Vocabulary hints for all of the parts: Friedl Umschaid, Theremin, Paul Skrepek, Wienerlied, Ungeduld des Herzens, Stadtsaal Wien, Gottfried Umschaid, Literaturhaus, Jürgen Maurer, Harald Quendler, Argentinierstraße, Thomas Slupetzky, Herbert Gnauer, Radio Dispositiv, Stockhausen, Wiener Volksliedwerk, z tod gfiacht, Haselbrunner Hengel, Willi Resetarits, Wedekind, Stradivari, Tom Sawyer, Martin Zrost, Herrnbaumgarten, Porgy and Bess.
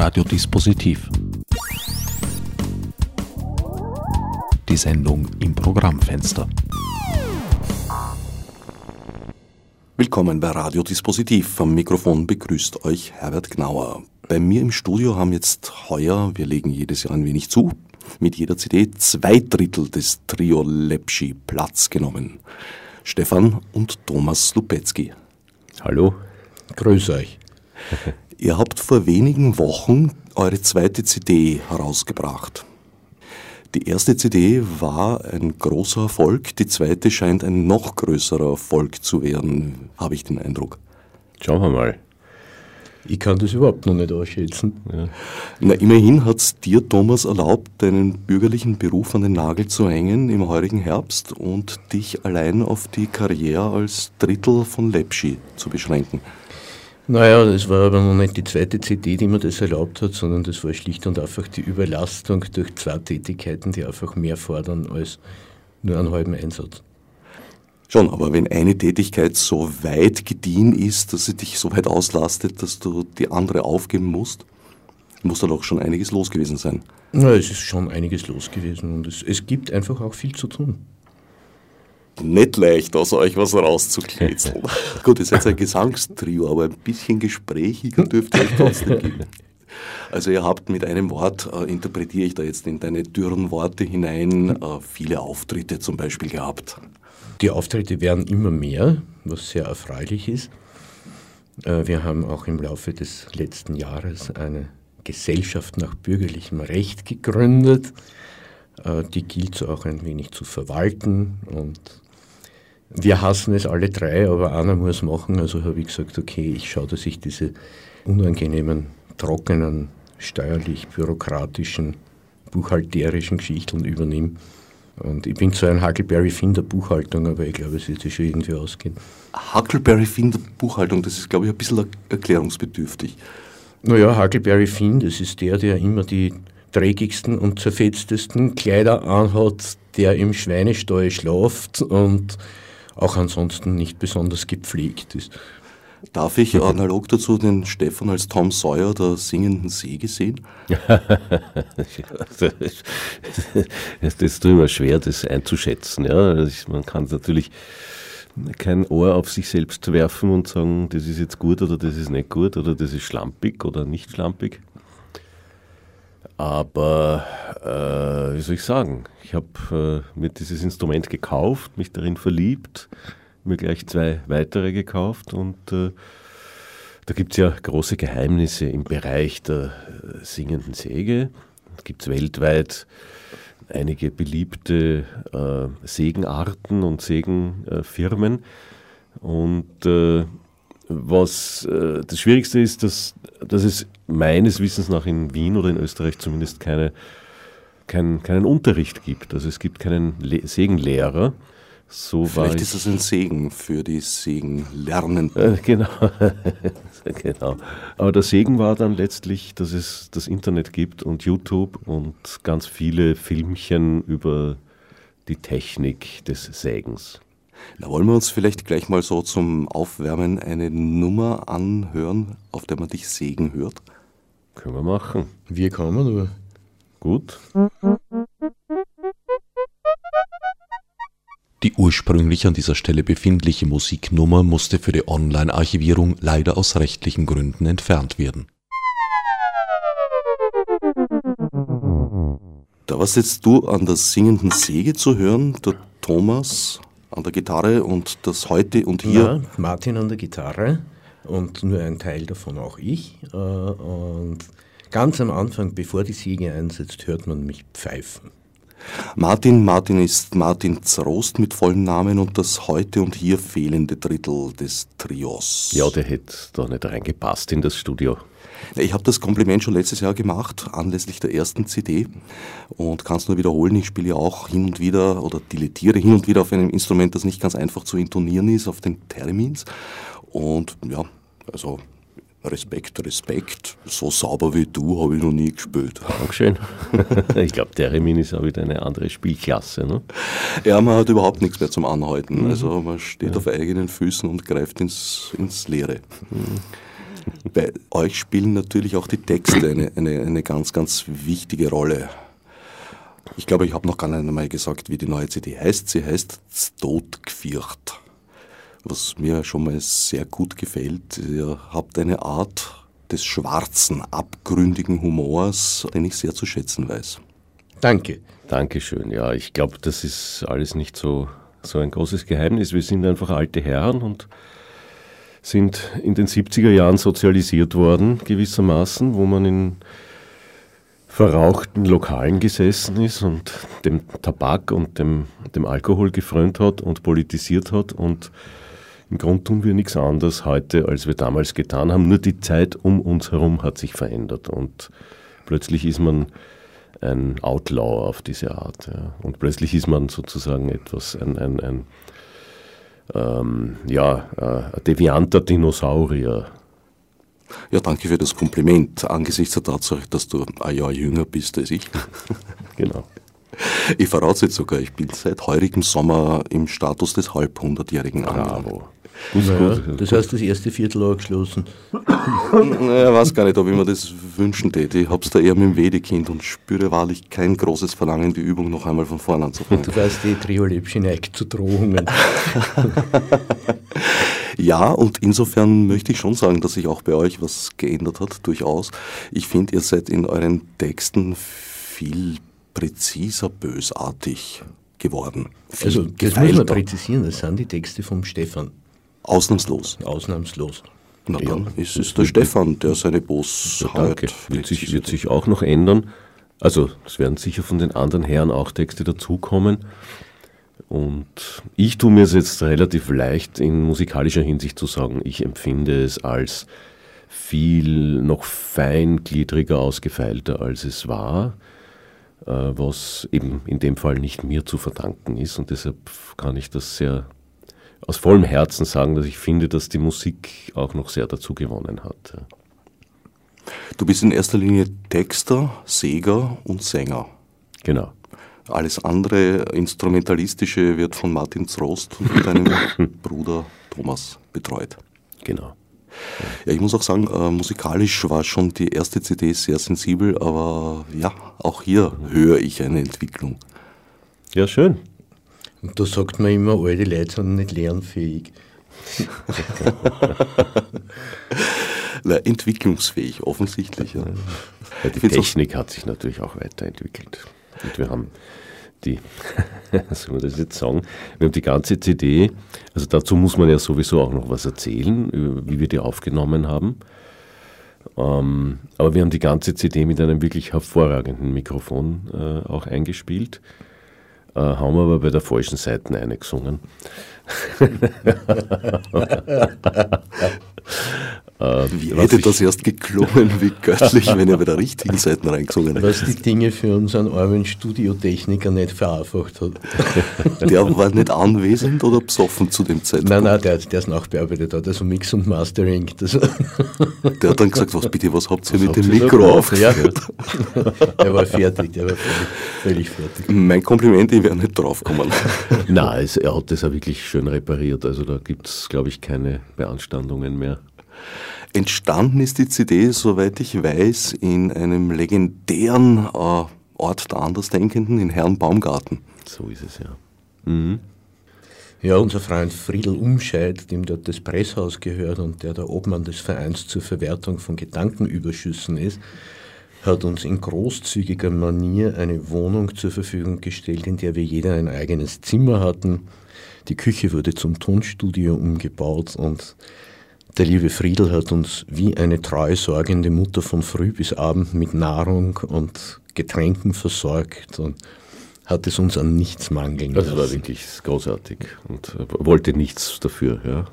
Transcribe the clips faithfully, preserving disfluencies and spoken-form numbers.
Radio Dispositiv. Die Sendung im Programmfenster. Willkommen bei Radio Dispositiv. Am Mikrofon begrüßt euch Herbert Gnauer. Bei mir im Studio haben jetzt heuer, wir legen jedes Jahr ein wenig zu, mit jeder C D zwei Drittel des Trio Lepschi Platz genommen. Stefan und Thomas Slupetzky. Hallo, grüß euch. Ihr habt vor wenigen Wochen eure zweite C D herausgebracht. Die erste C D war ein großer Erfolg, die zweite scheint ein noch größerer Erfolg zu werden, habe ich den Eindruck. Schauen wir mal. Ich kann das überhaupt noch nicht einschätzen. Ja. Na, immerhin hat es dir, Thomas, erlaubt, deinen bürgerlichen Beruf an den Nagel zu hängen im heurigen Herbst und dich allein auf die Karriere als Drittel von Lepschi zu beschränken. Naja, das war aber noch nicht die zweite C D, die mir das erlaubt hat, sondern das war schlicht und einfach die Überlastung durch zwei Tätigkeiten, die einfach mehr fordern als nur einen halben Einsatz. Schon, aber wenn eine Tätigkeit so weit gediehen ist, dass sie dich so weit auslastet, dass du die andere aufgeben musst, muss da doch schon einiges los gewesen sein. Na, es ist schon einiges los gewesen und es, es gibt einfach auch viel zu tun. Nicht leicht, aus euch was rauszukitzeln. Gut, ihr seid ein Gesangstrio, aber ein bisschen gesprächiger dürft ihr euch trotzdem geben. Also ihr habt mit einem Wort, äh, interpretiere ich da jetzt in deine dürren Worte hinein, äh, viele Auftritte zum Beispiel gehabt. Die Auftritte werden immer mehr, was sehr erfreulich ist. Äh, wir haben auch im Laufe des letzten Jahres eine Gesellschaft nach bürgerlichem Recht gegründet. Äh, die gilt so auch ein wenig zu verwalten und wir hassen es alle drei, aber einer muss machen. Also habe ich gesagt, okay, ich schaue, dass ich diese unangenehmen trockenen, steuerlich-bürokratischen, buchhalterischen Geschichten übernehmen. Und ich bin zwar ein Huckleberry Finn der Buchhaltung, aber ich glaube, es wird sich schon irgendwie ausgehen. Huckleberry Finn der Buchhaltung, das ist, glaube ich, ein bisschen erklärungsbedürftig. Naja, Huckleberry Finn, das ist der, der immer die dreckigsten und zerfetztesten Kleider anhat, der im Schweinestall schlaft und auch ansonsten nicht besonders gepflegt ist. Darf ich analog dazu den Stefan als Tom Sawyer der singenden Säge sehen? Das ist drüber schwer, das einzuschätzen. Ja. Man kann natürlich kein Ohr auf sich selbst werfen und sagen, das ist jetzt gut oder das ist nicht gut oder das ist schlampig oder nicht schlampig. Aber, äh, wie soll ich sagen, ich habe äh, mir dieses Instrument gekauft, mich darin verliebt, mir gleich zwei weitere gekauft und äh, da gibt es ja große Geheimnisse im Bereich der äh, singenden Säge. Es gibt weltweit einige beliebte äh, Sägenarten und Sägenfirmen äh, und äh, was äh, das Schwierigste ist, dass, dass es meines Wissens nach in Wien oder in Österreich zumindest keine, kein, keinen Unterricht gibt. Also es gibt keinen Le- Sägenlehrer. So Vielleicht ist es ein Segen für die Sägenlernenden. Äh, genau. genau. Aber der Segen war dann letztlich, dass es das Internet gibt und YouTube und ganz viele Filmchen über die Technik des Sägens. Da wollen wir uns vielleicht gleich mal so zum Aufwärmen eine Nummer anhören, auf der man dich sägen hört. Können wir machen. Wir kommen, oder? Gut. Die ursprünglich an dieser Stelle befindliche Musiknummer musste für die Online-Archivierung leider aus rechtlichen Gründen entfernt werden. Da warst jetzt du an der singenden Säge zu hören, der Thomas an der Gitarre und das Heute und Hier. Ja, Martin an der Gitarre und nur ein Teil davon auch ich. Und ganz am Anfang, bevor die Säge einsetzt, hört man mich pfeifen. Martin, Martin ist Martin Zrost mit vollem Namen und das heute und hier fehlende Drittel des Trios. Ja, der hätte da nicht reingepasst in das Studio. Ich habe das Kompliment schon letztes Jahr gemacht, anlässlich der ersten C D und kann es nur wiederholen, ich spiele ja auch hin und wieder oder dilettiere hin und wieder auf einem Instrument, das nicht ganz einfach zu intonieren ist, auf den Theremins und ja, also Respekt, Respekt, so sauber wie du habe ich noch nie gespielt. Dankeschön. Ich glaube, Theremin ist auch wieder eine andere Spielklasse. Ne? Ja, man hat überhaupt nichts mehr zum Anhalten. Also man steht ja auf eigenen Füßen und greift ins, ins Leere. Bei euch spielen natürlich auch die Texte eine, eine, eine ganz, ganz wichtige Rolle. Ich glaube, ich habe noch gar nicht einmal gesagt, wie die neue C D heißt. Sie heißt z tod gfiacht, was mir schon mal sehr gut gefällt. Ihr habt eine Art des schwarzen, abgründigen Humors, den ich sehr zu schätzen weiß. Danke. Dankeschön. Ja, ich glaube, das ist alles nicht so, so ein großes Geheimnis. Wir sind einfach alte Herren und sind in den siebziger Jahren sozialisiert worden, gewissermaßen, wo man in verrauchten Lokalen gesessen ist und dem Tabak und dem, dem Alkohol gefrönt hat und politisiert hat. Und im Grunde tun wir nichts anderes heute, als wir damals getan haben. Nur die Zeit um uns herum hat sich verändert und plötzlich ist man ein Outlaw auf diese Art. Ja. Und plötzlich ist man sozusagen etwas, ein, ein, ein Ähm, ja, äh, devianter Dinosaurier. Ja, danke für das Kompliment, angesichts der Tatsache, dass du ein Jahr jünger bist als ich. Genau. Ich verrate jetzt sogar, ich bin seit heurigem Sommer im Status des halbhundertjährigen Bravo. Naja, das heißt, das erste Viertel angeschlossen. Naja, weiß gar nicht, ob ich mir das wünschen täte. Ich hab's da eher mit dem Wedekind und spüre wahrlich kein großes Verlangen, die Übung noch einmal von vorne anzufangen. Du weißt, die Trio Lepschi neigt zu Drohungen. Ja, und insofern möchte ich schon sagen, dass sich auch bei euch was geändert hat, durchaus. Ich finde, ihr seid in euren Texten viel präziser bösartig geworden. Viel also, das muss man präzisieren, das sind die Texte vom Stefan. Ausnahmslos. Ausnahmslos. Na dann, ja, ist es der Stefan, der seine Bosheit... Wird sich, wird sich auch noch ändern. Also es werden sicher von den anderen Herren auch Texte dazukommen. Und ich tue mir es jetzt relativ leicht, in musikalischer Hinsicht zu sagen, ich empfinde es als viel noch feingliedriger, ausgefeilter, als es war, was eben in dem Fall nicht mir zu verdanken ist. Und deshalb kann ich das sehr... aus vollem Herzen sagen, dass ich finde, dass die Musik auch noch sehr dazu gewonnen hat. Du bist in erster Linie Texter, Säger und Sänger. Genau. Alles andere Instrumentalistische wird von Martin Zrost und deinem Bruder Thomas betreut. Genau. Ja, ich muss auch sagen, äh, musikalisch war schon die erste C D sehr sensibel, aber ja, auch hier mhm. höre ich eine Entwicklung. Ja, schön. Und da sagt man immer, alte Leute sind nicht lernfähig. Na, entwicklungsfähig, offensichtlich. Ja. Ja, die Technik hat sich natürlich auch weiterentwickelt. Und wir haben die, soll man das jetzt sagen, wir haben die ganze C D, also dazu muss man ja sowieso auch noch was erzählen, wie wir die aufgenommen haben. Ähm, aber wir haben die ganze C D mit einem wirklich hervorragenden Mikrofon äh, auch eingespielt. Äh, haben wir aber bei der falschen Seite eingesungen. äh, wie hätte ich, das erst geklungen, wie göttlich, wenn er bei der richtigen Seite reingesungen hätte. Was die Dinge für unseren armen Studiotechniker nicht vereinfacht hat. Der war nicht anwesend oder besoffen zu dem Zeitpunkt? Nein, nein, der, der ist nachbearbeitet, hat also Mix und Mastering. Das der hat dann gesagt, was bitte, was habt ihr was mit dem Mikro aufgehört? Ja. Er war fertig, der war fertig, völlig fertig. Mein Kompliment, ich wäre nicht draufgekommen. Nein, es, er hat das ja wirklich schön repariert, also da gibt es, glaube ich, keine Beanstandungen mehr. Entstanden ist die C D, soweit ich weiß, in einem legendären äh, Ort der Andersdenkenden, in Herrnbaumgarten. So ist es, ja. Mhm. Ja, unser Freund Friedl Umschaid, dem dort das Presshaus gehört und der der Obmann des Vereins zur Verwertung von Gedankenüberschüssen ist, hat uns in großzügiger Manier eine Wohnung zur Verfügung gestellt, in der wir jeder ein eigenes Zimmer hatten. Die Küche wurde zum Tonstudio umgebaut und der liebe Friedl hat uns wie eine treu sorgende Mutter von früh bis abend mit Nahrung und Getränken versorgt und hat es uns an nichts mangeln lassen. Das war wirklich großartig und wollte nichts dafür. Ja.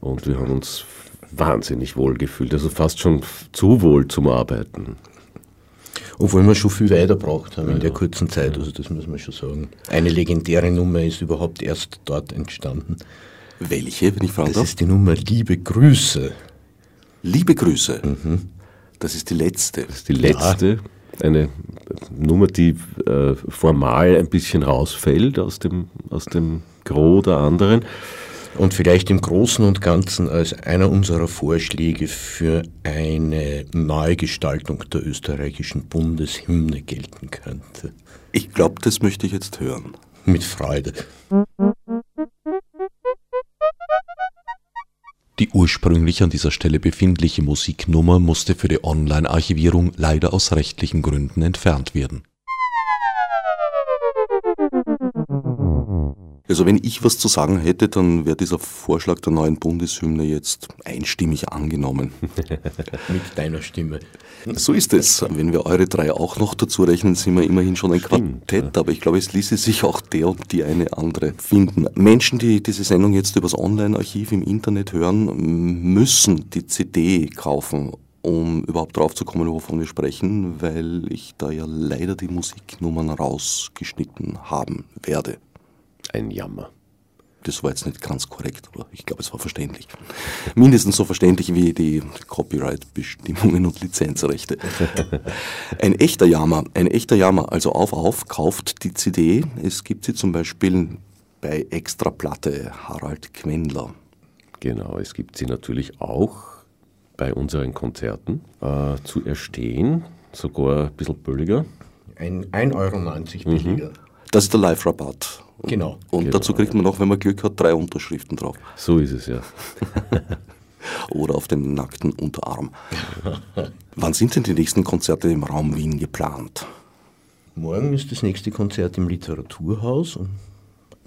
Und wir haben uns wahnsinnig wohl gefühlt, also fast schon zu wohl zum Arbeiten. Obwohl wir schon viel weiter braucht haben in ja. der kurzen Zeit, also das muss man schon sagen. Eine legendäre Nummer ist überhaupt erst dort entstanden. Welche, wenn ich fragen darf? Das ist die Nummer Liebe Grüße. Liebe Grüße? Mhm. Das ist die letzte. Das ist die letzte, ja. Eine Nummer, die äh, formal ein bisschen rausfällt aus dem, aus dem Gros der anderen. und vielleicht im Großen und Ganzen als einer unserer Vorschläge für eine Neugestaltung der österreichischen Bundeshymne gelten könnte. Ich glaube, das möchte ich jetzt hören. Mit Freude. Die ursprünglich an dieser Stelle befindliche Musiknummer musste für die Online-Archivierung leider aus rechtlichen Gründen entfernt werden. Also wenn ich was zu sagen hätte, dann wäre dieser Vorschlag der neuen Bundeshymne jetzt einstimmig angenommen. Mit deiner Stimme. So ist es. Wenn wir eure drei auch noch dazu rechnen, sind wir immerhin schon ein Stimmt, Quartett, ja. Aber ich glaube, es ließe sich auch der und die eine andere finden. Menschen, die diese Sendung jetzt übers Online-Archiv im Internet hören, müssen die C D kaufen, um überhaupt drauf zu kommen, wovon wir sprechen, weil ich da ja leider die Musiknummern rausgeschnitten haben werde. Ein Jammer. Das war jetzt nicht ganz korrekt, aber ich glaube, es war verständlich. Mindestens so verständlich wie die Copyright-Bestimmungen und Lizenzrechte. Ein echter Jammer, ein echter Jammer. Also auf, auf, kauft die C D. Es gibt sie zum Beispiel bei Extraplatte, Harald Quendler. Genau, es gibt sie natürlich auch bei unseren Konzerten äh, zu erstehen, sogar ein bisschen billiger. ein Euro neunzig billiger. Mhm. Das ist der Live-Rabatt. Genau. Und genau, dazu kriegt man auch, wenn man Glück hat, drei Unterschriften drauf. So ist es, ja. Oder auf dem nackten Unterarm. Wann sind denn die nächsten Konzerte im Raum Wien geplant? Morgen ist das nächste Konzert im Literaturhaus um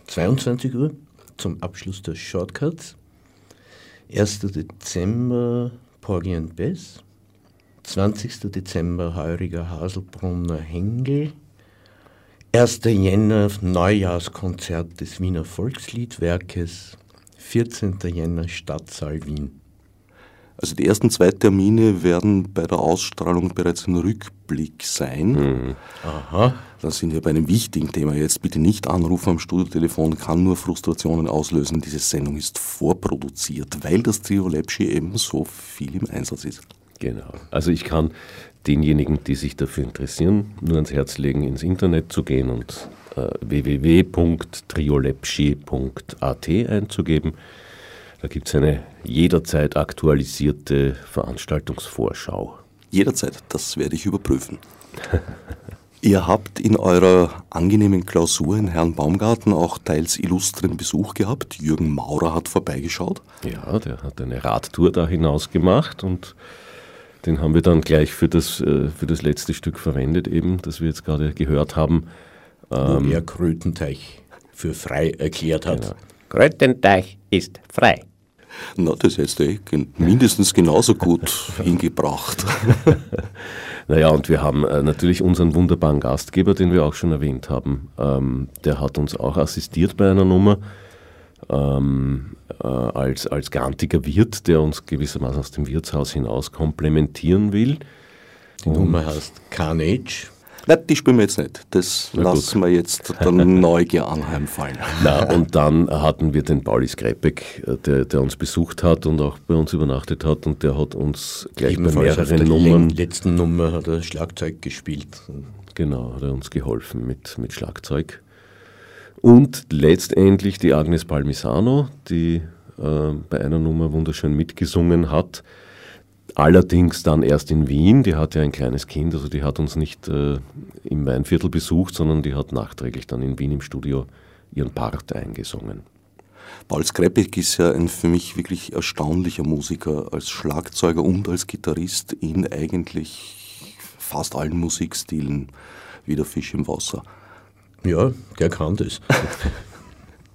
zweiundzwanzig Uhr zum Abschluss der Shortcuts. erster Dezember Porgy and Bess. zwanzigster Dezember Heuriger Haselbrunner Hengel. erster Jänner Neujahrskonzert des Wiener Volksliedwerkes, vierzehnter Jänner Stadtsaal Wien. Also die ersten zwei Termine werden bei der Ausstrahlung bereits ein Rückblick sein. Mhm. Aha. Da sind wir bei einem wichtigen Thema jetzt. Bitte nicht anrufen am Studiotelefon, kann nur Frustrationen auslösen. Diese Sendung ist vorproduziert, weil das Trio Lepschi eben so viel im Einsatz ist. Genau. Also ich kann denjenigen, die sich dafür interessieren, nur ans Herz legen, ins Internet zu gehen und äh, w w w punkt trio lepschi punkt a t einzugeben. Da gibt es eine jederzeit aktualisierte Veranstaltungsvorschau. Jederzeit, das werde ich überprüfen. Ihr habt in eurer angenehmen Klausur in Herrnbaumgarten auch teils illustren Besuch gehabt. Jürgen Maurer hat vorbeigeschaut. Ja, der hat eine Radtour da hinaus gemacht und den haben wir dann gleich für das, für das letzte Stück verwendet, eben, das wir jetzt gerade gehört haben. Wo ähm, er Krötenteich für frei erklärt hat. Genau. Krötenteich ist frei. Na, das heißt eh mindestens genauso gut hingebracht. Naja, und wir haben äh, natürlich unseren wunderbaren Gastgeber, den wir auch schon erwähnt haben. Ähm, der hat uns auch assistiert bei einer Nummer. Ähm, äh, als, als garntiger Wirt, der uns gewissermaßen aus dem Wirtshaus hinaus komplementieren will. Die und Nummer heißt Carnage. Nein, die spielen wir jetzt nicht. Das Na lassen gut. wir jetzt der Neugier anheimfallen. Na, und dann hatten wir den Pauli Skrepek, der, der uns besucht hat und auch bei uns übernachtet hat. Und der hat uns gleich bei mehreren Nummern... In der letzten Nummer hat er Schlagzeug gespielt. Genau, hat er uns geholfen mit, mit Schlagzeug. Und letztendlich die Agnes Palmisano, die äh, bei einer Nummer wunderschön mitgesungen hat. Allerdings dann erst in Wien, die hat ja ein kleines Kind, also die hat uns nicht äh, im Weinviertel besucht, sondern die hat nachträglich dann in Wien im Studio ihren Part eingesungen. Paul Skrepek ist ja ein für mich wirklich erstaunlicher Musiker, als Schlagzeuger und als Gitarrist in eigentlich fast allen Musikstilen, wie der Fisch im Wasser. Ja, der kann das.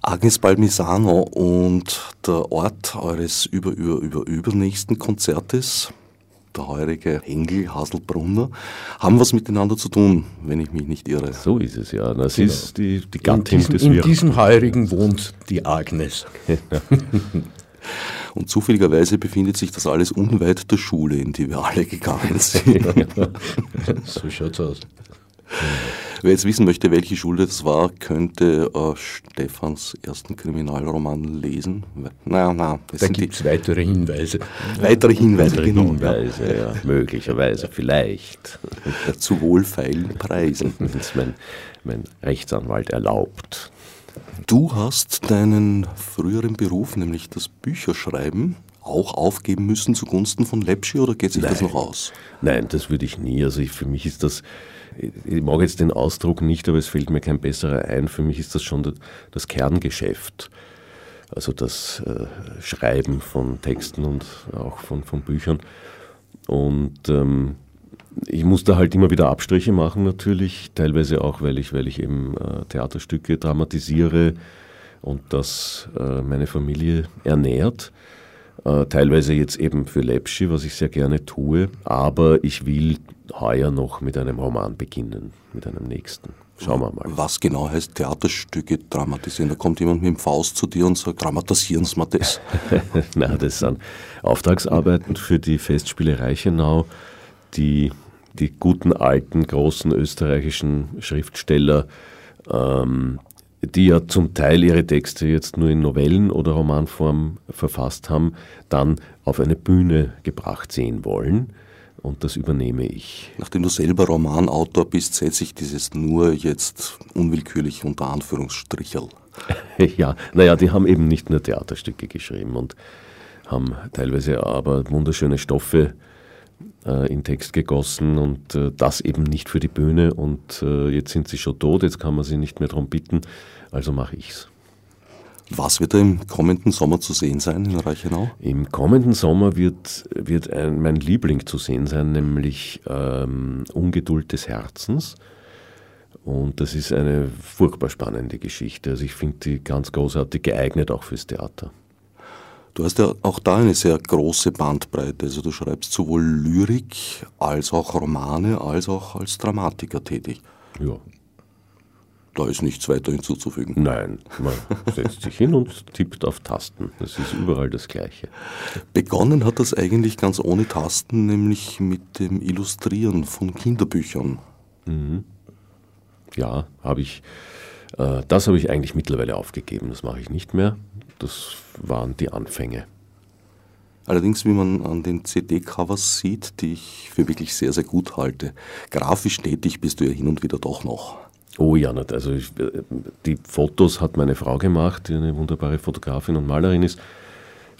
Agnes Palmisano und der Ort eures über, über, über, übernächsten Konzertes, der heurige Hengel, Haselbrunner, haben was miteinander zu tun, wenn ich mich nicht irre. So ist es, ja. Das genau. ist die, die Gattin des Wirts. In diesem Heurigen wohnt die Agnes. Und zufälligerweise befindet sich das alles unweit der Schule, in die wir alle gegangen sind. So schaut's aus. Wer jetzt wissen möchte, welche Schule das war, könnte äh, Stefans ersten Kriminalroman lesen. Naja, na, da gibt es weitere Hinweise. Weitere Hinweise, weitere genau. Hinweise, ja. Ja. Möglicherweise, vielleicht. Zu wohlfeilen Preisen. Wenn es mein, mein Rechtsanwalt erlaubt. Du hast deinen früheren Beruf, nämlich das Bücherschreiben, auch aufgeben müssen zugunsten von Lepschi, oder geht sich Nein. das noch aus? Nein, das würde ich nie. Also ich, für mich ist das, ich mag jetzt den Ausdruck nicht, aber es fällt mir kein besserer ein. Für mich ist das schon das Kerngeschäft. Also das äh, Schreiben von Texten und auch von, von Büchern. Und ähm, ich muss da halt immer wieder Abstriche machen natürlich, teilweise auch, weil ich, weil ich eben äh, Theaterstücke dramatisiere und das äh, meine Familie ernährt. Äh, teilweise jetzt eben für Lepschi, was ich sehr gerne tue, aber ich will heuer noch mit einem Roman beginnen, mit einem nächsten. Schauen wir mal. Was genau heißt Theaterstücke dramatisieren? Da kommt jemand mit dem Faust zu dir und sagt, dramatisieren Sie mal das. Nein, das sind Auftragsarbeiten für die Festspiele Reichenau, die die guten, alten, großen österreichischen Schriftsteller, ähm, die ja zum Teil ihre Texte jetzt nur in Novellen- oder Romanform verfasst haben, dann auf eine Bühne gebracht sehen wollen. Und das übernehme ich. Nachdem du selber Romanautor bist, setze ich dieses nur jetzt unwillkürlich unter Anführungsstricherl. Ja, naja, die haben eben nicht nur Theaterstücke geschrieben und haben teilweise aber wunderschöne Stoffe äh, in Text gegossen und äh, das eben nicht für die Bühne. Und äh, jetzt sind sie schon tot, jetzt kann man sie nicht mehr darum bitten, also mache ich's. Was wird da im kommenden Sommer zu sehen sein in Reichenau? Im kommenden Sommer wird, wird ein, mein Liebling zu sehen sein, nämlich ähm, Ungeduld des Herzens. Und das ist eine furchtbar spannende Geschichte. Also ich finde die ganz großartig, geeignet auch fürs Theater. Du hast ja auch da eine sehr große Bandbreite. Also du schreibst sowohl Lyrik als auch Romane, als auch als Dramatiker tätig. Ja. Da ist nichts weiter hinzuzufügen. Nein, man setzt sich hin und tippt auf Tasten. Das ist überall das Gleiche. Begonnen hat das eigentlich ganz ohne Tasten, nämlich mit dem Illustrieren von Kinderbüchern. Mhm. Ja, habe ich. Äh, das habe ich eigentlich mittlerweile aufgegeben. Das mache ich nicht mehr. Das waren die Anfänge. Allerdings, wie man an den C D-Covers sieht, die ich für wirklich sehr, sehr gut halte, grafisch tätig bist du ja hin und wieder doch noch. Oh ja, also ich, die Fotos hat meine Frau gemacht, die eine wunderbare Fotografin und Malerin ist.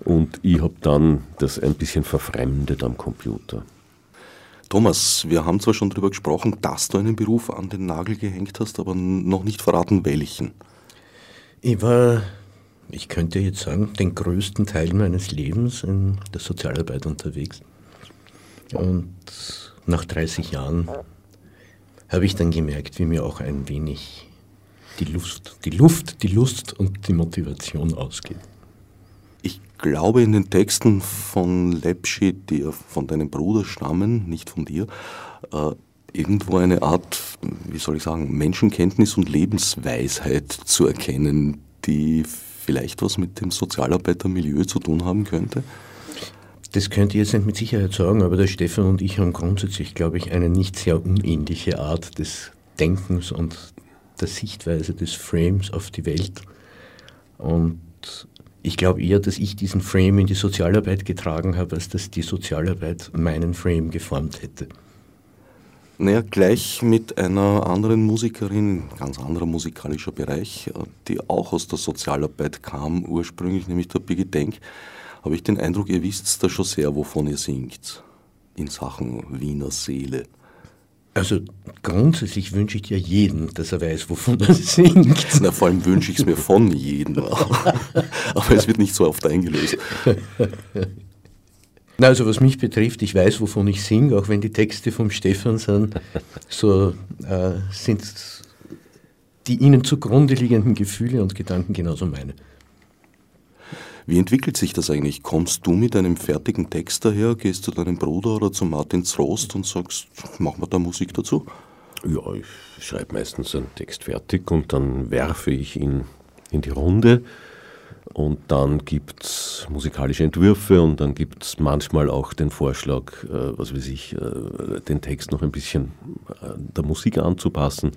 Und ich habe dann das ein bisschen verfremdet am Computer. Thomas, wir haben zwar schon darüber gesprochen, dass du einen Beruf an den Nagel gehängt hast, aber noch nicht verraten, welchen. Ich war, ich könnte jetzt sagen, den größten Teil meines Lebens in der Sozialarbeit unterwegs. Und nach dreißig Jahren... habe ich dann gemerkt, wie mir auch ein wenig die Lust, die Luft, die Lust und die Motivation ausgeht. Ich glaube, in den Texten von Lepschi, die ja von deinem Bruder stammen, nicht von dir, äh, irgendwo eine Art, wie soll ich sagen, Menschenkenntnis und Lebensweisheit zu erkennen, die vielleicht was mit dem Sozialarbeitermilieu zu tun haben könnte? Das könnte ich jetzt nicht mit Sicherheit sagen, aber der Stefan und ich haben grundsätzlich, glaube ich, eine nicht sehr unähnliche Art des Denkens und der Sichtweise des Frames auf die Welt. Und ich glaube eher, dass ich diesen Frame in die Sozialarbeit getragen habe, als dass die Sozialarbeit meinen Frame geformt hätte. Naja, gleich mit einer anderen Musikerin, ganz anderer musikalischer Bereich, die auch aus der Sozialarbeit kam ursprünglich, nämlich der Bigi Denk. Habe ich den Eindruck, ihr wisst da schon sehr, wovon ihr singt in Sachen Wiener Seele. Also grundsätzlich wünsche ich dir jedem, dass er weiß, wovon er singt. Na, vor allem wünsche ich es mir von jedem. Aber es wird nicht so oft eingelöst. Na, also was mich betrifft, ich weiß, wovon ich singe, auch wenn die Texte vom Stefan sind, so äh, sind die ihnen zugrunde liegenden Gefühle und Gedanken genauso meine. Wie entwickelt sich das eigentlich? Kommst du mit einem fertigen Text daher, gehst zu deinem Bruder oder zu Martin Zrost und sagst, machen wir da Musik dazu? Ja, ich schreibe meistens einen Text fertig und dann werfe ich ihn in die Runde und dann gibt es musikalische Entwürfe und dann gibt es manchmal auch den Vorschlag, äh, was weiß ich, äh, den Text noch ein bisschen äh, der Musik anzupassen.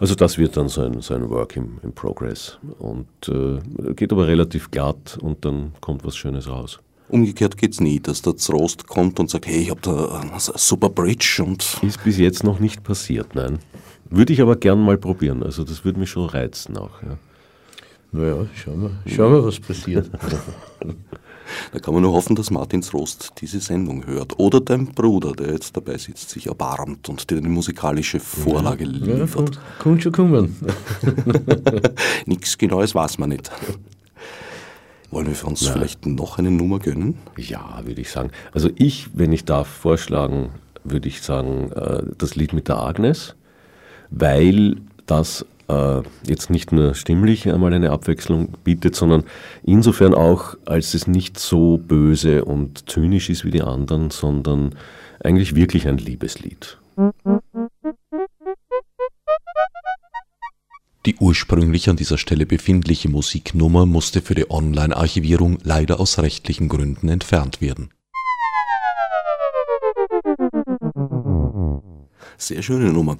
Also das wird dann so ein, so ein Work in, in Progress und äh, geht aber relativ glatt und dann kommt was Schönes raus. Umgekehrt geht's nie, dass der Zrost kommt und sagt, hey, ich habe da eine super Bridge und... Ist bis jetzt noch nicht passiert, nein. Würde ich aber gern mal probieren, also das würde mich schon reizen auch, ja. Naja, schauen wir, schauen wir, was passiert. Da kann man nur hoffen, dass Martin Zrost diese Sendung hört. Oder dein Bruder, der jetzt dabei sitzt, sich erbarmt und dir eine musikalische Vorlage liefert. Ja, kann schon kommen. Nichts Genaues weiß man nicht. Wollen wir für uns ja. vielleicht noch eine Nummer gönnen? Ja, würde ich sagen. Also ich, wenn ich darf, vorschlagen, würde ich sagen, das Lied mit der Agnes, weil das jetzt nicht nur stimmlich einmal eine Abwechslung bietet, sondern insofern auch, als es nicht so böse und zynisch ist wie die anderen, sondern eigentlich wirklich ein Liebeslied. Die ursprünglich an dieser Stelle befindliche Musiknummer musste für die Online-Archivierung leider aus rechtlichen Gründen entfernt werden. Sehr schöne Nummer.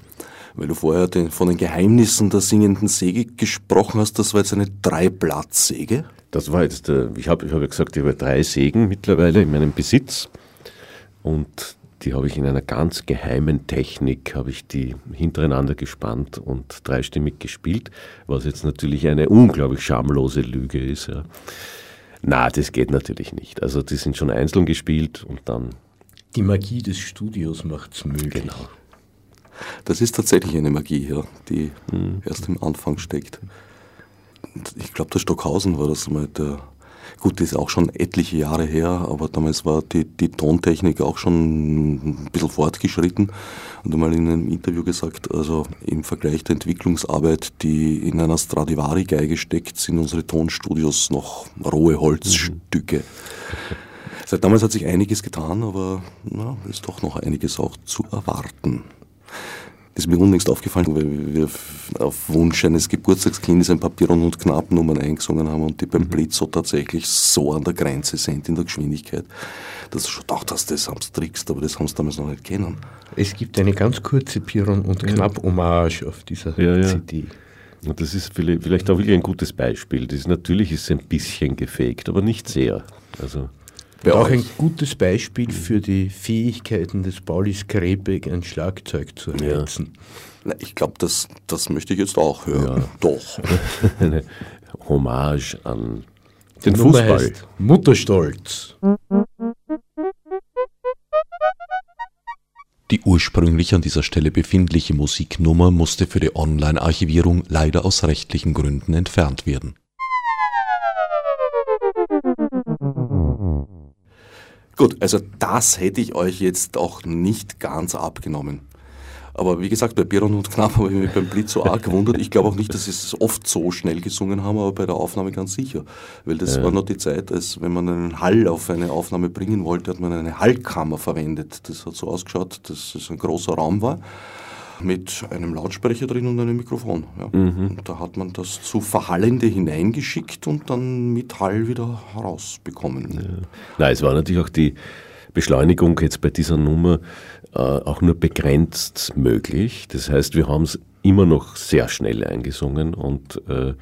Weil du vorher den, von den Geheimnissen der singenden Säge gesprochen hast, das war jetzt eine Dreiblattsäge? Das war jetzt, ich habe ich hab ja gesagt, ich habe drei Sägen mittlerweile in meinem Besitz und die habe ich in einer ganz geheimen Technik, habe ich die hintereinander gespannt und dreistimmig gespielt, was jetzt natürlich eine unglaublich schamlose Lüge ist. Ja. Na, das geht natürlich nicht. Also die sind schon einzeln gespielt und dann... Die Magie des Studios macht's möglich. Genau. Das ist tatsächlich eine Magie, ja, die mhm. erst im Anfang steckt. Ich glaube, der Stockhausen war das mal der. Gut, das ist auch schon etliche Jahre her, aber damals war die, die Tontechnik auch schon ein bisschen fortgeschritten. Und einmal in einem Interview gesagt, also im Vergleich der Entwicklungsarbeit, die in einer Stradivari-Geige steckt, sind unsere Tonstudios noch rohe Holzstücke. Mhm. Seit damals hat sich einiges getan, aber na, ist doch noch einiges auch zu erwarten. Das ist mir unlängst aufgefallen, weil wir auf Wunsch eines Geburtstagskindes ein paar Pirron und Knapp Nummern eingesungen haben und die beim Blitzo tatsächlich so an der Grenze sind in der Geschwindigkeit, dass du schon dachtest, das haben sie trickst, aber das haben sie damals noch nicht kennen. Es gibt eine ganz kurze Pirron und Knapp Hommage auf dieser ja, ja. C D. Und das ist vielleicht auch wirklich ein gutes Beispiel. Das ist, natürlich ist es ein bisschen gefaked, aber nicht sehr. Also... Auch ein gutes Beispiel für die Fähigkeiten des Pauli Skrepek, ein Schlagzeug zu ersetzen. Ja. Ich glaube, das, das möchte ich jetzt auch hören. Ja. Doch. Eine Hommage an den, den Fußball. Heißt Mutterstolz. Die ursprünglich an dieser Stelle befindliche Musiknummer musste für die Online-Archivierung leider aus rechtlichen Gründen entfernt werden. Gut, also das hätte ich euch jetzt auch nicht ganz abgenommen. Aber wie gesagt, bei Pirron und Knapp habe ich mich beim Blitz so arg gewundert. Ich glaube auch nicht, dass sie es oft so schnell gesungen haben, aber bei der Aufnahme ganz sicher. Weil das ja. war noch die Zeit, als wenn man einen Hall auf eine Aufnahme bringen wollte, hat man eine Hallkammer verwendet. Das hat so ausgeschaut, dass es ein großer Raum war, mit einem Lautsprecher drin und einem Mikrofon. Ja. Mhm. Und da hat man das zu Verhallende hineingeschickt und dann mit Hall wieder rausbekommen. Ja. Nein, es war natürlich auch die Beschleunigung jetzt bei dieser Nummer äh, auch nur begrenzt möglich. Das heißt, wir haben es immer noch sehr schnell eingesungen und äh,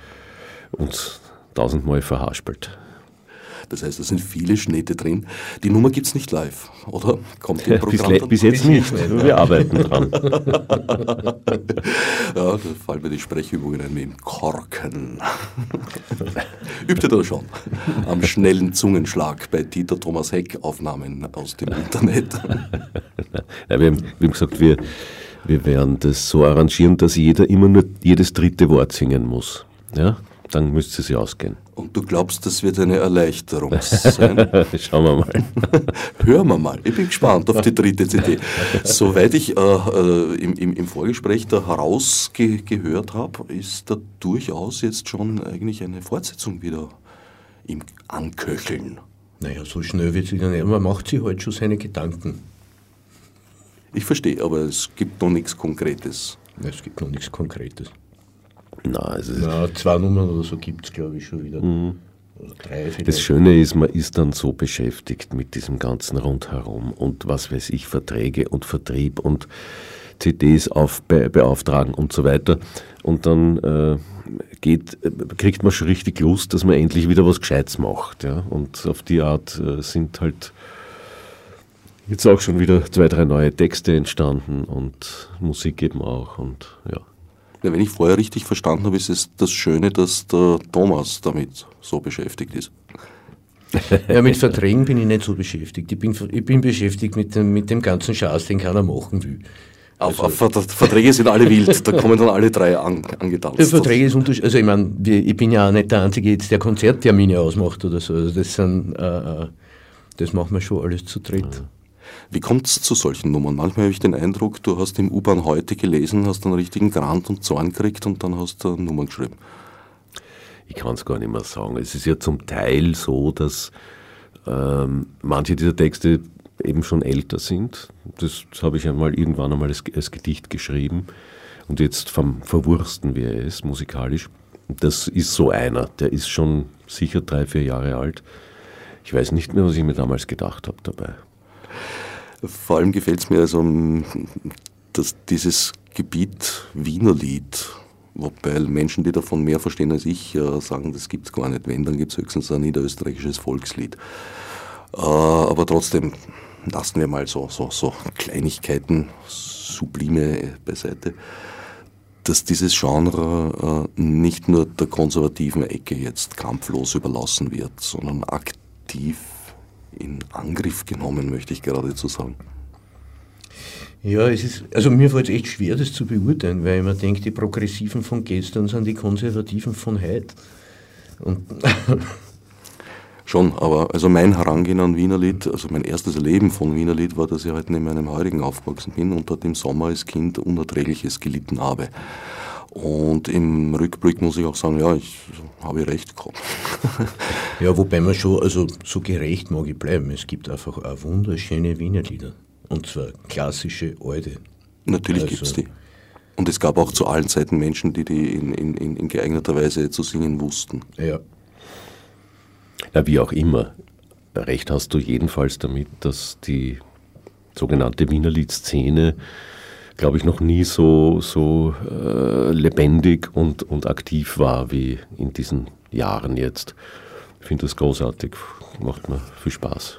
uns tausendmal verhaspelt. Das heißt, da sind viele Schnitte drin. Die Nummer gibt es nicht live, oder? Kommt im Programm bis, dann? bis jetzt nicht. Wir arbeiten dran. Ja, da fallen mir die Sprechübungen ein mit dem Korken. Übt ihr da schon? Am schnellen Zungenschlag bei Dieter Thomas Heck Aufnahmen aus dem Internet. Ja, wir, haben, wir haben gesagt, wir, wir werden das so arrangieren, dass jeder immer nur jedes dritte Wort singen muss. Ja? Dann müsste sie ausgehen. Und du glaubst, das wird eine Erleichterung sein? Schauen wir mal. Hören wir mal. Ich bin gespannt auf die dritte C D. Soweit ich äh, äh, im, im, im Vorgespräch da herausgehört habe, ist da durchaus jetzt schon eigentlich eine Fortsetzung wieder im Anköcheln. Naja, so schnell wird sie dann nicht. Man macht sich halt schon seine Gedanken. Ich verstehe, aber es gibt noch nichts Konkretes. Es gibt noch nichts Konkretes. Na, es ist Na, zwei Nummern oder so gibt es, glaube ich, schon wieder. Mhm. Oder drei vielleicht. Das Schöne ist, man ist dann so beschäftigt mit diesem ganzen Rundherum und was weiß ich, Verträge und Vertrieb und C Ds auf, be, beauftragen und so weiter. Und dann äh, geht, kriegt man schon richtig Lust, dass man endlich wieder was Gescheites macht. Ja? Und auf die Art äh, sind halt jetzt auch schon wieder zwei, drei neue Texte entstanden und Musik eben auch und ja. Ja, wenn ich vorher richtig verstanden habe, ist es das Schöne, dass der Thomas damit so beschäftigt ist. Ja, mit Verträgen bin ich nicht so beschäftigt. Ich bin, ich bin beschäftigt mit dem, mit dem ganzen Schatz, den keiner machen will. Also, Verträge sind alle wild, da kommen dann alle drei an, angetanzt. Der Verträge ist unterschiedlich. Also ich meine, ich bin ja nicht der Einzige, jetzt, der Konzerttermine ausmacht oder so. Also das, sind, äh, das machen wir schon alles zu dritt. Wie kommt es zu solchen Nummern? Manchmal habe ich den Eindruck, du hast im U-Bahn heute gelesen, hast einen richtigen Grand und Zorn gekriegt und dann hast du Nummern geschrieben. Ich kann es gar nicht mehr sagen. Es ist ja zum Teil so, dass ähm, manche dieser Texte eben schon älter sind. Das habe ich einmal irgendwann einmal als, als Gedicht geschrieben und jetzt vom, verwursten wir es musikalisch. Das ist so einer, der ist schon sicher drei, vier Jahre alt. Ich weiß nicht mehr, was ich mir damals gedacht habe dabei. Vor allem gefällt es mir also, dass dieses Gebiet Wiener Lied, wobei Menschen, die davon mehr verstehen als ich, sagen, das gibt es gar nicht. Wenn, dann gibt es höchstens ein niederösterreichisches Volkslied. Aber trotzdem lassen wir mal so, so, so Kleinigkeiten, Sublime beiseite, dass dieses Genre nicht nur der konservativen Ecke jetzt kampflos überlassen wird, sondern aktiv in Angriff genommen, möchte ich geradezu sagen. Ja, es ist, also mir fällt es echt schwer, das zu beurteilen, weil man denkt, die Progressiven von gestern sind die Konservativen von heute. Und schon, aber also mein Herangehen an Wienerlied, also mein erstes Erleben von Wienerlied war, dass ich halt in meinem Heurigen aufgewachsen bin und dort im Sommer als Kind Unerträgliches gelitten habe. Und im Rückblick muss ich auch sagen, ja, ich habe recht gehabt. Ja, wobei man schon, also so gerecht mag ich bleiben, es gibt einfach auch wunderschöne Wienerlieder. Und zwar klassische, alte. Natürlich also gibt es die. Und es gab auch zu allen Zeiten Menschen, die die in, in, in geeigneter Weise zu singen wussten. Ja. Ja, wie auch immer. Recht hast du jedenfalls damit, dass die sogenannte Wienerlied-Szene, glaube ich, noch nie so, so äh, lebendig und, und aktiv war wie in diesen Jahren jetzt. Ich finde das großartig, macht mir viel Spaß.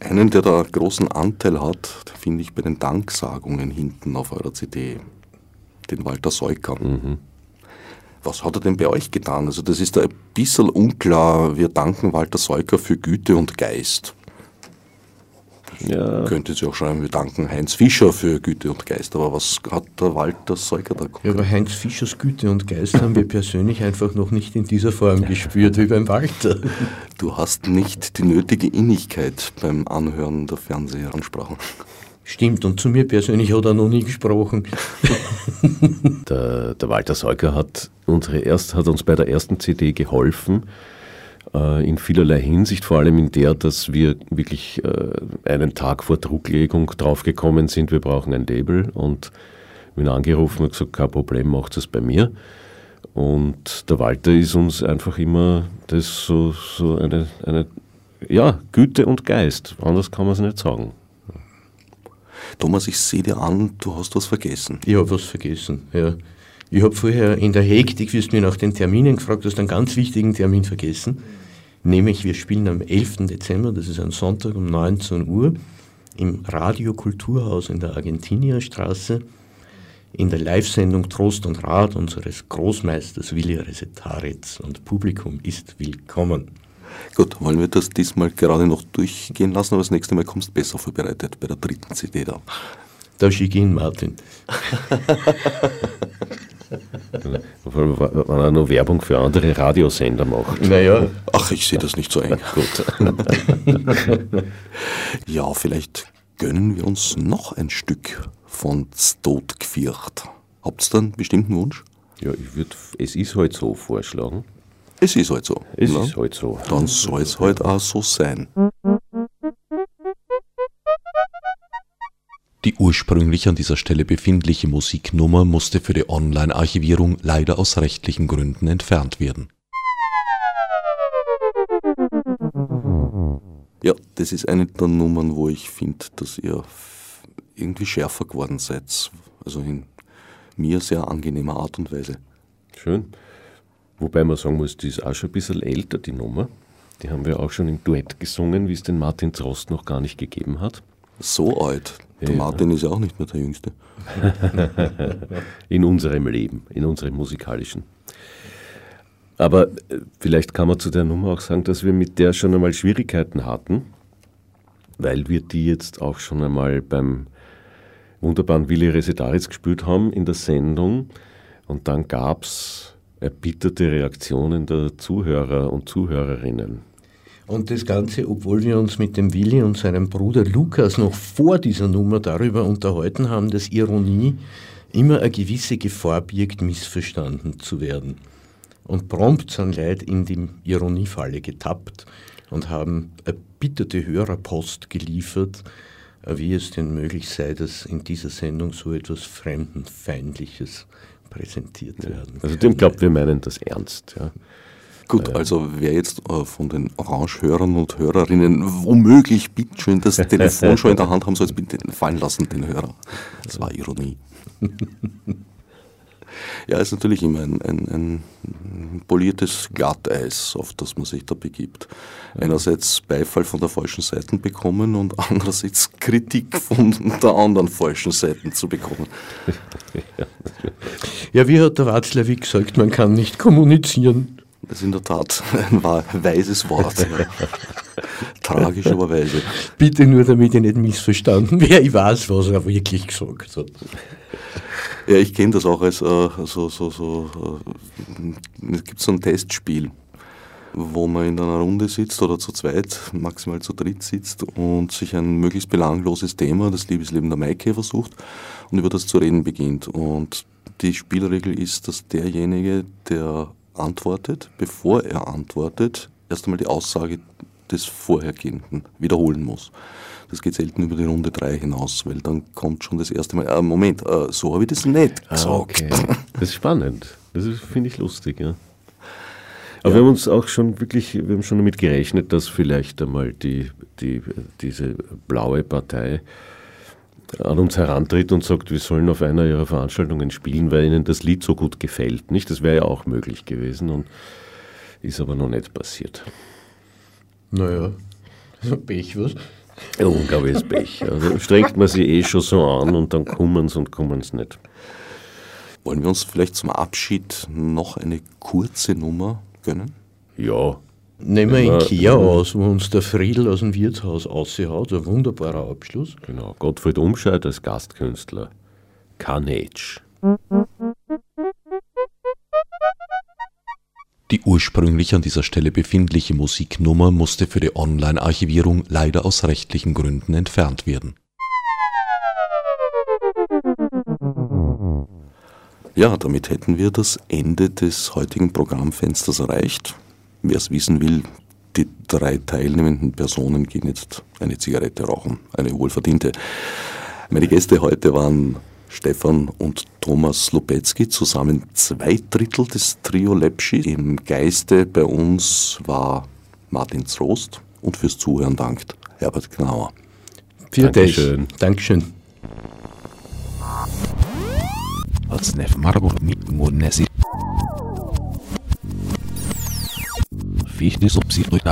Einen, der da großen Anteil hat, finde ich bei den Danksagungen hinten auf eurer C D, den Walter Soyka. Mhm. Was hat er denn bei euch getan? Also das ist da ein bisschen unklar. Wir danken Walter Soyka für Güte und Geist. Ja. Könnte sie auch schreiben, wir danken Heinz Fischer für Güte und Geist. Aber was hat der Walter Soyka da gemacht? Ja, aber Heinz Fischers Güte und Geist haben wir persönlich einfach noch nicht in dieser Form gespürt wie beim Walter. Du hast nicht die nötige Innigkeit beim Anhören der Fernsehansprachen. Stimmt, und zu mir persönlich hat er noch nie gesprochen. Der, der Walter Soyka hat, unsere erst, hat uns bei der ersten C D geholfen, äh, in vielerlei Hinsicht, vor allem in der, dass wir wirklich äh, einen Tag vor Drucklegung draufgekommen sind, wir brauchen ein Label, und wir haben angerufen und gesagt, kein Problem, macht es bei mir. Und der Walter ist uns einfach immer das so, so eine, eine ja, Güte und Geist, anders kann man es nicht sagen. Thomas, ich sehe dir an, du hast was vergessen. Ich habe was vergessen, ja. Ich habe vorher in der Hektik, wie du mir nach den Terminen gefragt hast, einen ganz wichtigen Termin vergessen. Nämlich, wir spielen am elften Dezember, das ist ein Sonntag um neunzehn Uhr, im Radiokulturhaus in der Argentinierstraße, in der Live-Sendung Trost und Rat unseres Großmeisters Willi Resetarits. Und Publikum ist willkommen. Gut, wollen wir das diesmal gerade noch durchgehen lassen, aber das nächste Mal kommst du besser vorbereitet bei der dritten C D dann. Da schicke ich ihn, Martin. Wenn er noch Werbung für andere Radiosender macht. Naja. Ach, ich sehe das nicht so eng. Gut. Ja, vielleicht gönnen wir uns noch ein Stück von z Tod gfiacht. Habt ihr einen bestimmten Wunsch? Ja, ich würde, es ist halt so, vorschlagen. Es ist halt so. Es ne? ist halt so. Dann soll es halt auch so sein. Die ursprünglich an dieser Stelle befindliche Musiknummer musste für die Online-Archivierung leider aus rechtlichen Gründen entfernt werden. Ja, das ist eine der Nummern, wo ich finde, dass ihr irgendwie schärfer geworden seid. Also in mir sehr angenehmer Art und Weise. Schön. Wobei man sagen muss, die ist auch schon ein bisschen älter, die Nummer. Die haben wir auch schon im Duett gesungen, wie es den Martin Zrost noch gar nicht gegeben hat. So alt. Der ja, Martin ist ja auch nicht mehr der Jüngste. In unserem Leben, in unserem musikalischen. Aber vielleicht kann man zu der Nummer auch sagen, dass wir mit der schon einmal Schwierigkeiten hatten, weil wir die jetzt auch schon einmal beim wunderbaren Willi Resetarits gespielt haben in der Sendung. Und dann gab es erbitterte Reaktionen der Zuhörer und Zuhörerinnen. Und das Ganze, obwohl wir uns mit dem Willi und seinem Bruder Lukas noch vor dieser Nummer darüber unterhalten haben, dass Ironie immer eine gewisse Gefahr birgt, missverstanden zu werden. Und prompt sind Leute in die Ironiefalle getappt und haben erbitterte Hörerpost geliefert, wie es denn möglich sei, dass in dieser Sendung so etwas Fremdenfeindliches präsentiert werden kann. Also dem glaubt, wir meinen das ernst, ja. Gut, also wer jetzt äh, von den Orange-Hörern und Hörerinnen womöglich bitteschön das Telefon schon in der Hand haben soll, bitte fallen lassen, den Hörer. Das war Ironie. Ja, ist natürlich immer ein, ein, ein poliertes Glatteis, auf das man sich da begibt. Einerseits Beifall von der falschen Seite bekommen und andererseits Kritik von der anderen falschen Seite zu bekommen. Ja, wie hat der Watzlawick gesagt, man kann nicht kommunizieren. Das ist in der Tat ein weises Wort. Tragisch, aber weise. Bitte nur, damit ich nicht missverstanden werde. Ich weiß, was er wirklich gesagt hat. Ja, ich kenne das auch als äh, so, so, so äh, es gibt so ein Testspiel, wo man in einer Runde sitzt oder zu zweit, maximal zu dritt sitzt und sich ein möglichst belangloses Thema, das Liebesleben der Maike, versucht und über das zu reden beginnt. Und die Spielregel ist, dass derjenige, der antwortet, bevor er antwortet, erst einmal die Aussage des Vorhergehenden wiederholen muss. Das geht selten über die Runde drei hinaus, weil dann kommt schon das erste Mal, äh, Moment, äh, so habe ich das nicht gesagt. Ah, okay. Das ist spannend, das finde ich lustig, ja. Aber ja, wir haben uns auch schon wirklich, wir haben schon damit gerechnet, dass vielleicht einmal die, die, diese blaue Partei an uns herantritt und sagt, wir sollen auf einer ihrer Veranstaltungen spielen, weil ihnen das Lied so gut gefällt, nicht? Das wäre ja auch möglich gewesen und ist aber noch nicht passiert. Naja, so Pech, was? Ja, unglaubliches Pech. Also strengt man sie eh schon so an und dann kommen sie und kommen sie nicht. Wollen wir uns vielleicht zum Abschied noch eine kurze Nummer gönnen? Ja. Nehmen wir in Kehr aus, wo uns der Friedl aus dem Wirtshaus aushaut. Ein wunderbarer Abschluss. Genau, Gottfried Umschaid als Gastkünstler. Carnage. Die ursprünglich an dieser Stelle befindliche Musiknummer musste für die Online-Archivierung leider aus rechtlichen Gründen entfernt werden. Ja, damit hätten wir das Ende des heutigen Programmfensters erreicht. Wer es wissen will, die drei teilnehmenden Personen gehen jetzt eine Zigarette rauchen, eine wohlverdiente. Meine Gäste heute waren Stefan und Thomas Slupetzky, zusammen zwei Drittel des Trio Lepschi. Im Geiste bei uns war Martin Zrost und fürs Zuhören dankt Herbert Gnauer. Vielen Dankeschön. Dankeschön. Dankeschön. Fichtes ob sie durch